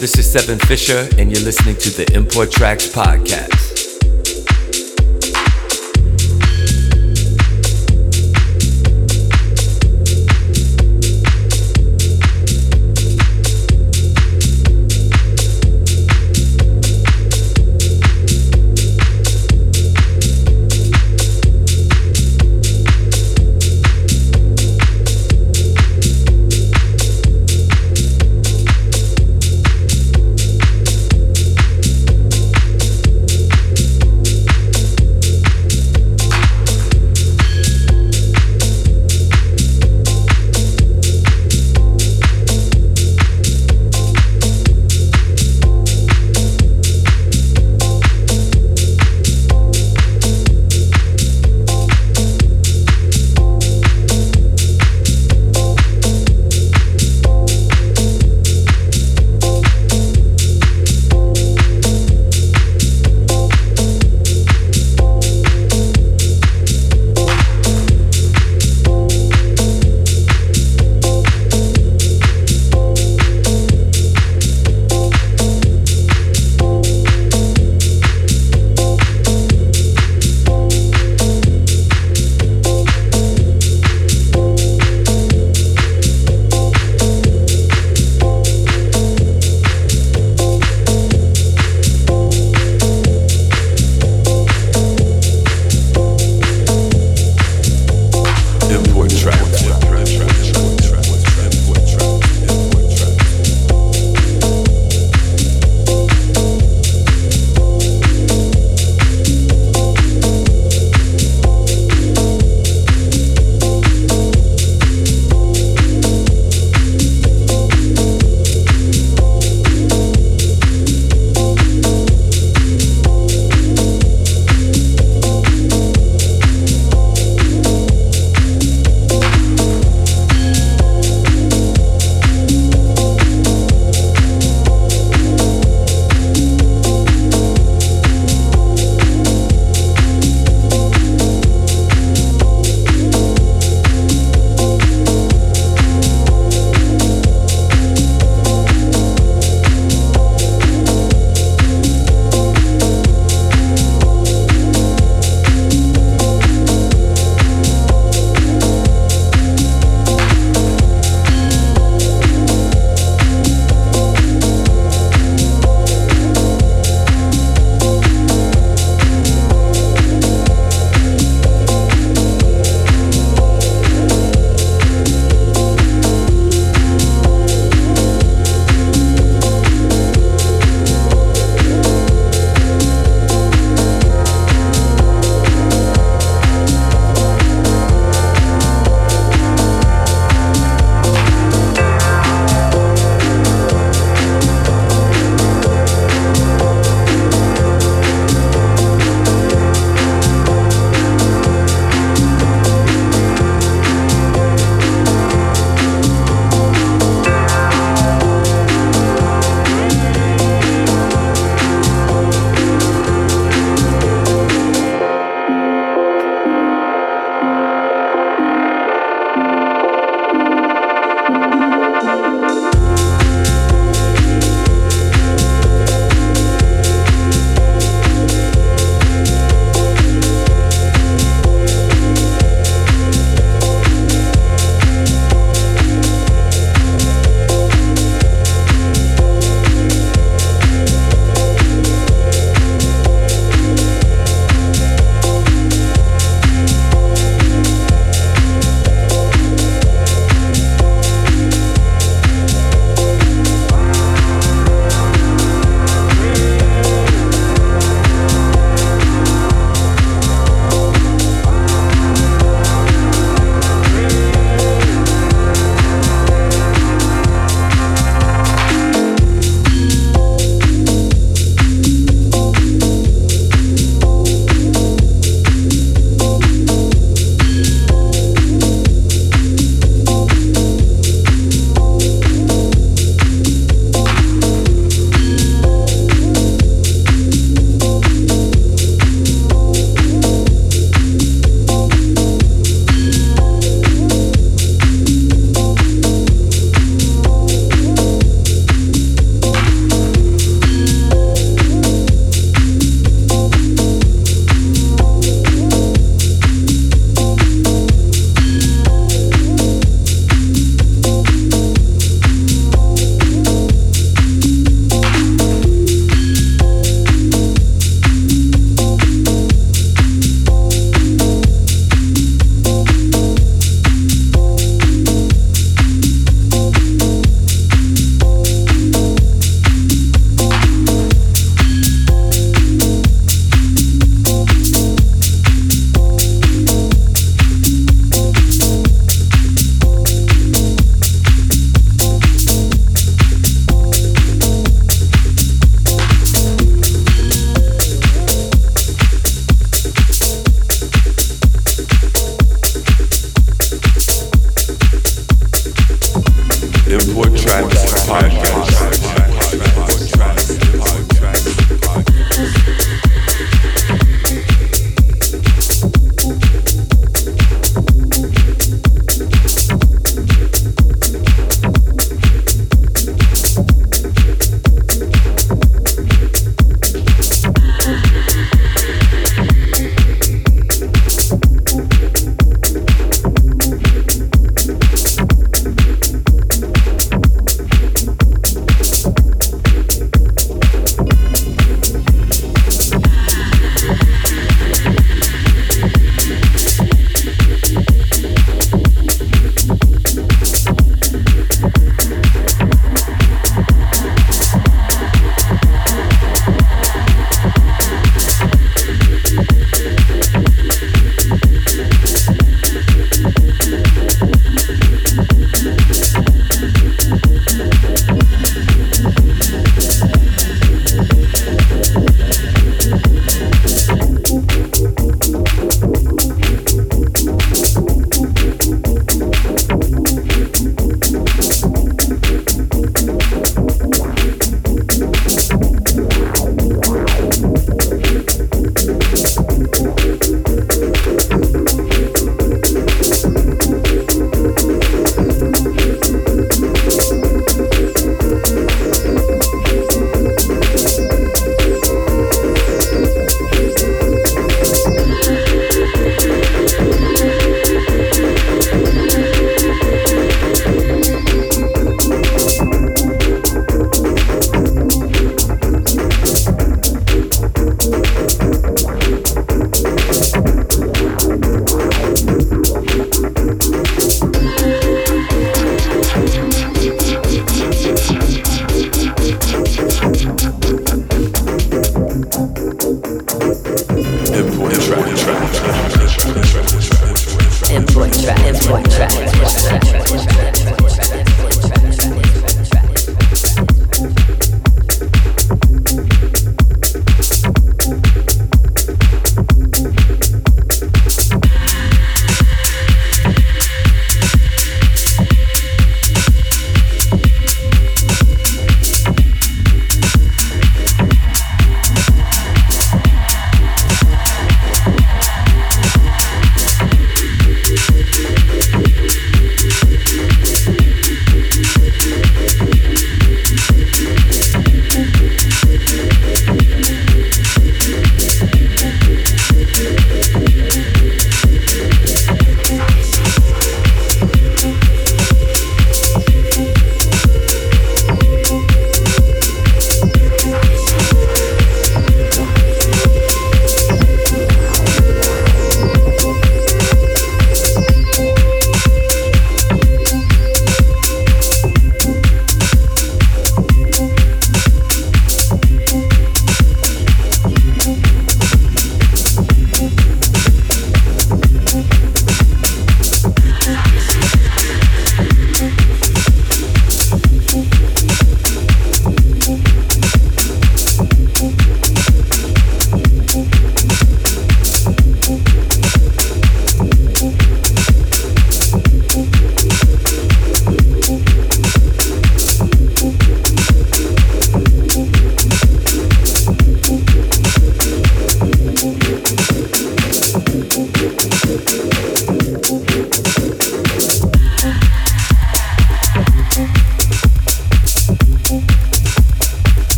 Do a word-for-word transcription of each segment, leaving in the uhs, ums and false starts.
This is Seven Fisher, and you're listening to the Import Tracks Podcast.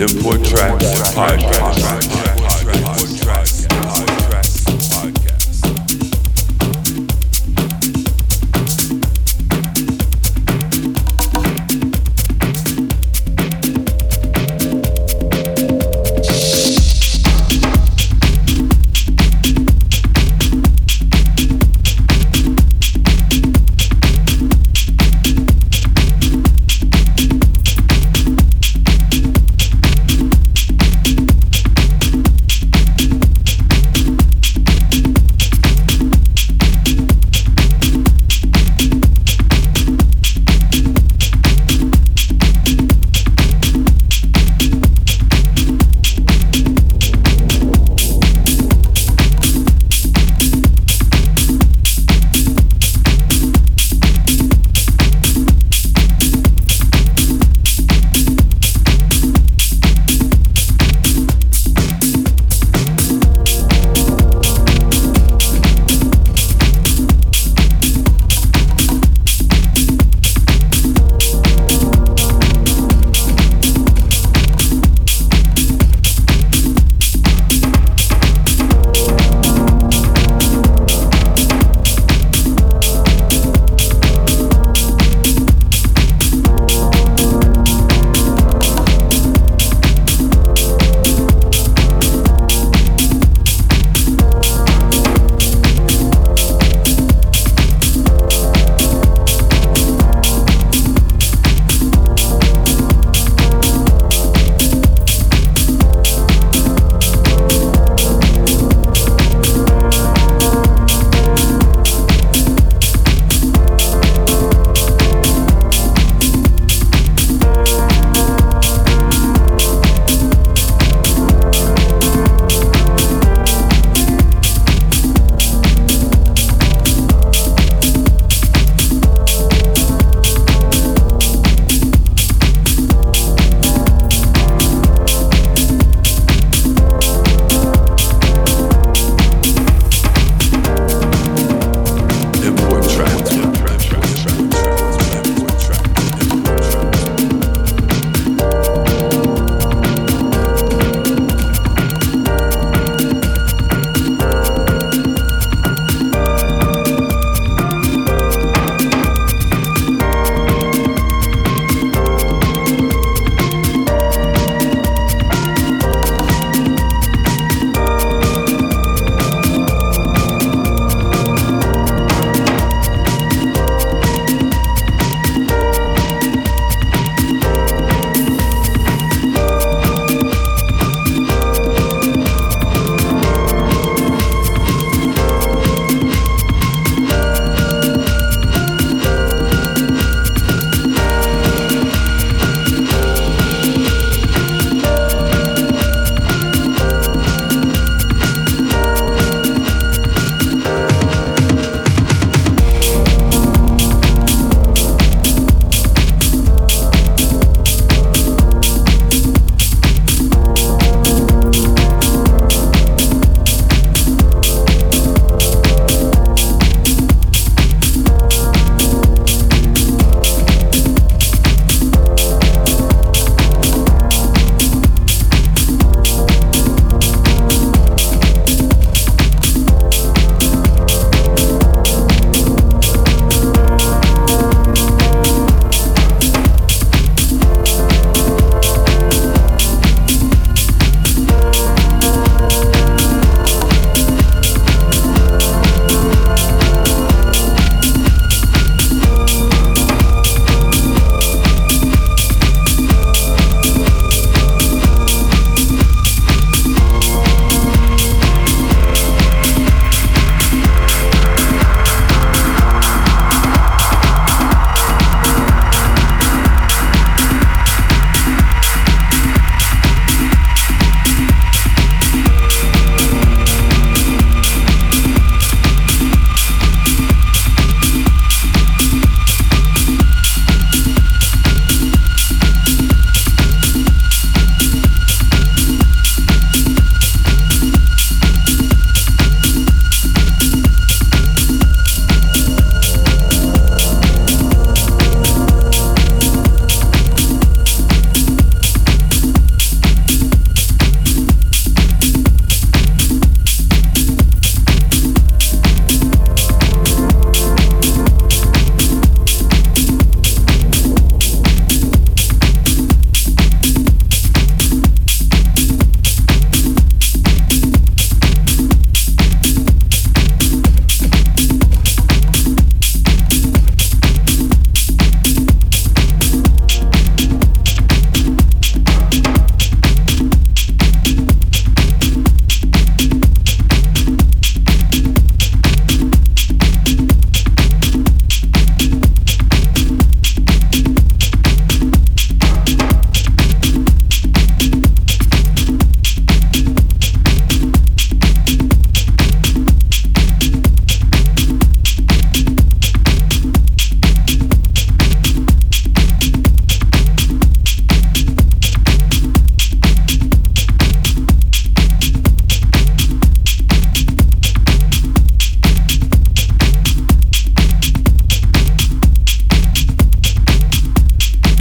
Import Tracks Podcast.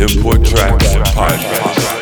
Import Tracks and Podcasts.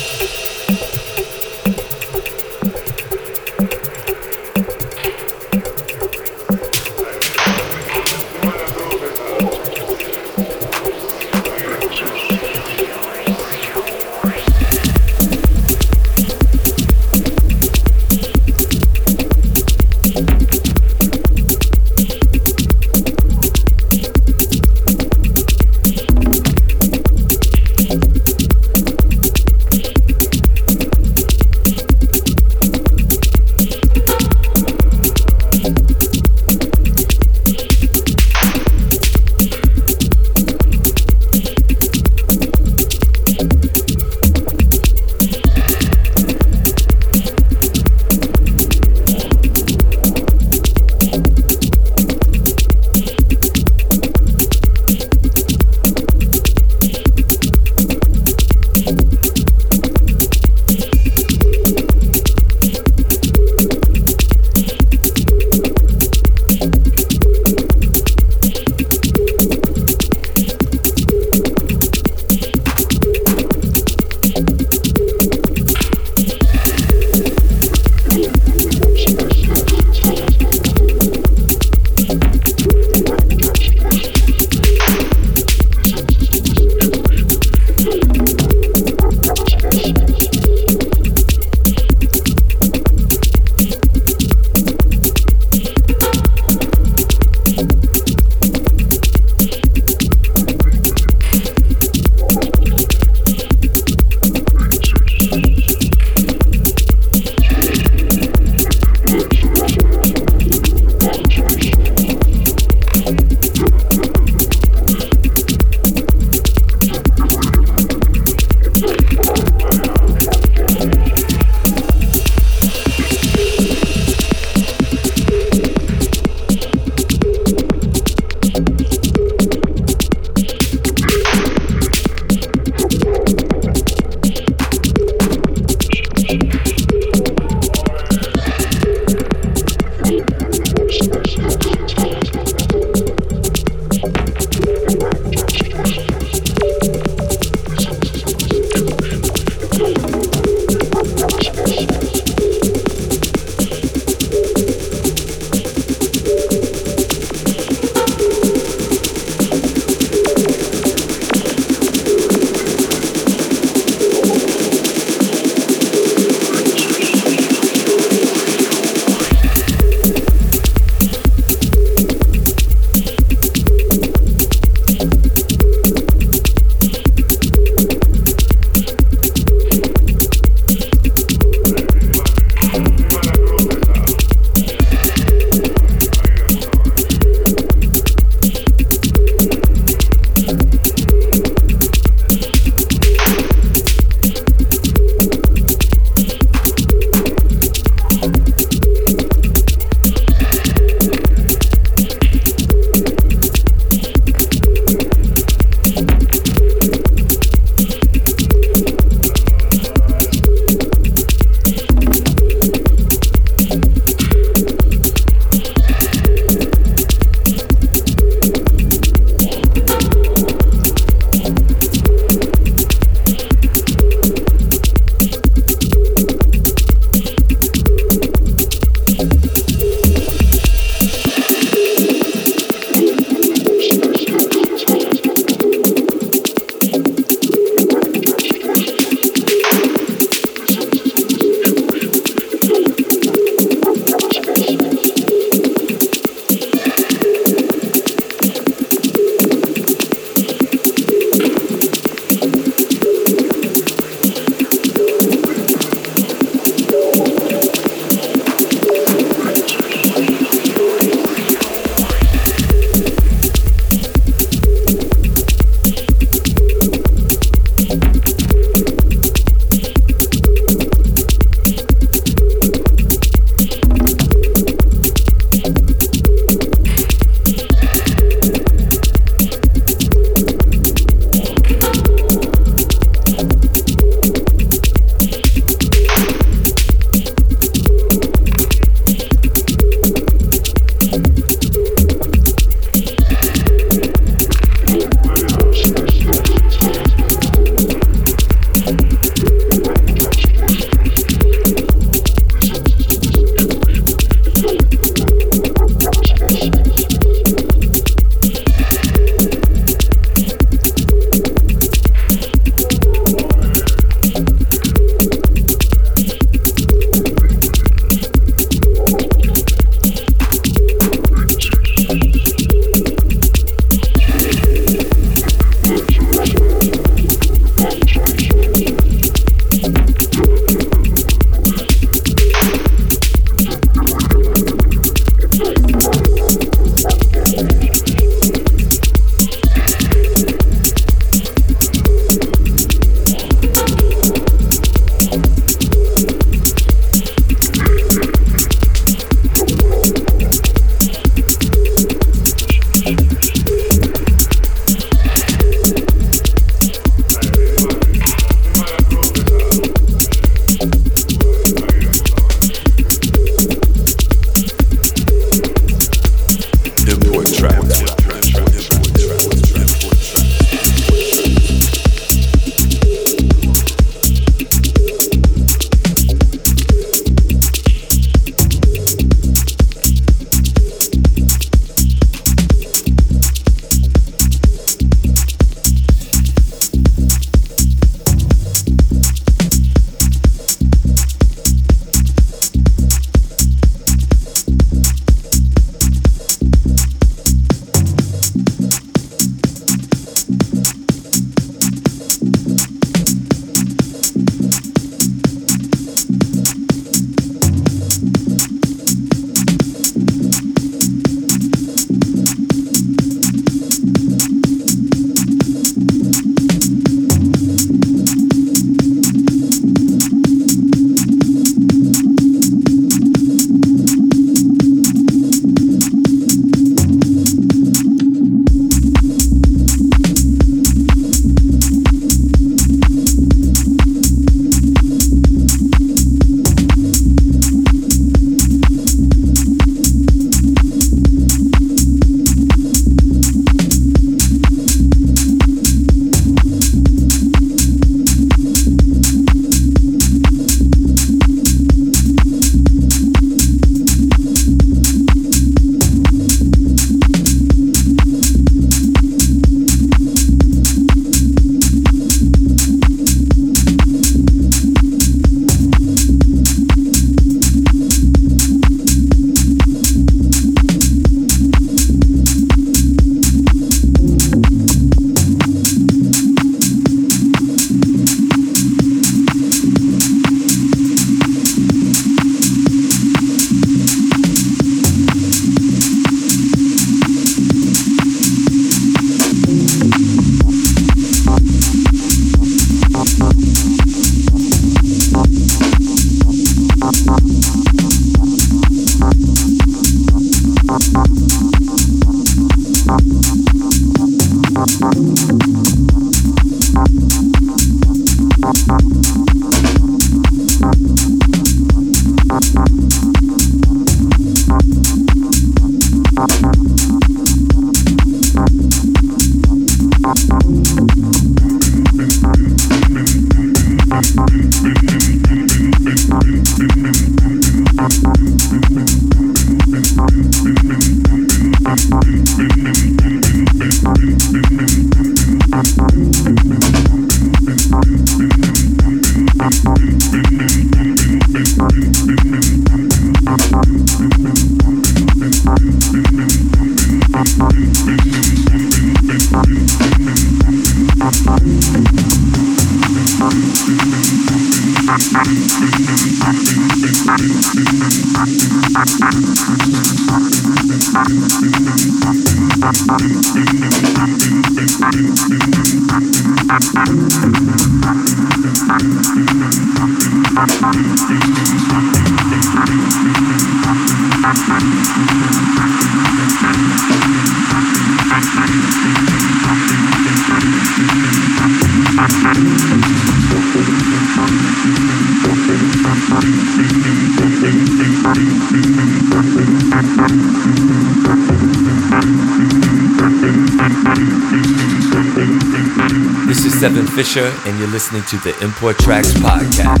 Fisher, and you're listening to the Import Tracks podcast.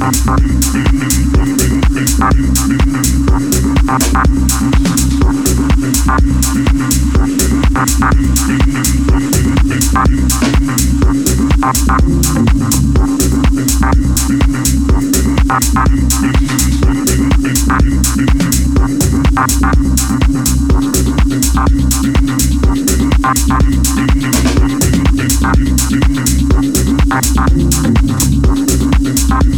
I'm not going to do that. I'm not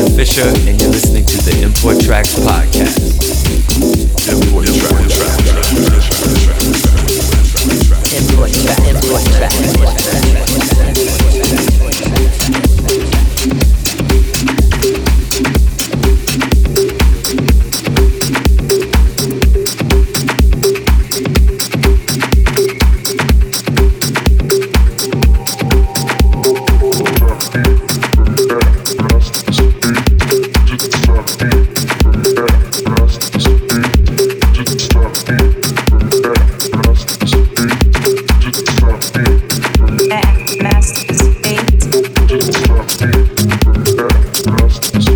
Jonathan Fisher, and you're listening to the Import Tracks Podcast. Import Tracks. Import Tracks. Import Tracks. Import Tracks. Import Tracks. Master's fate.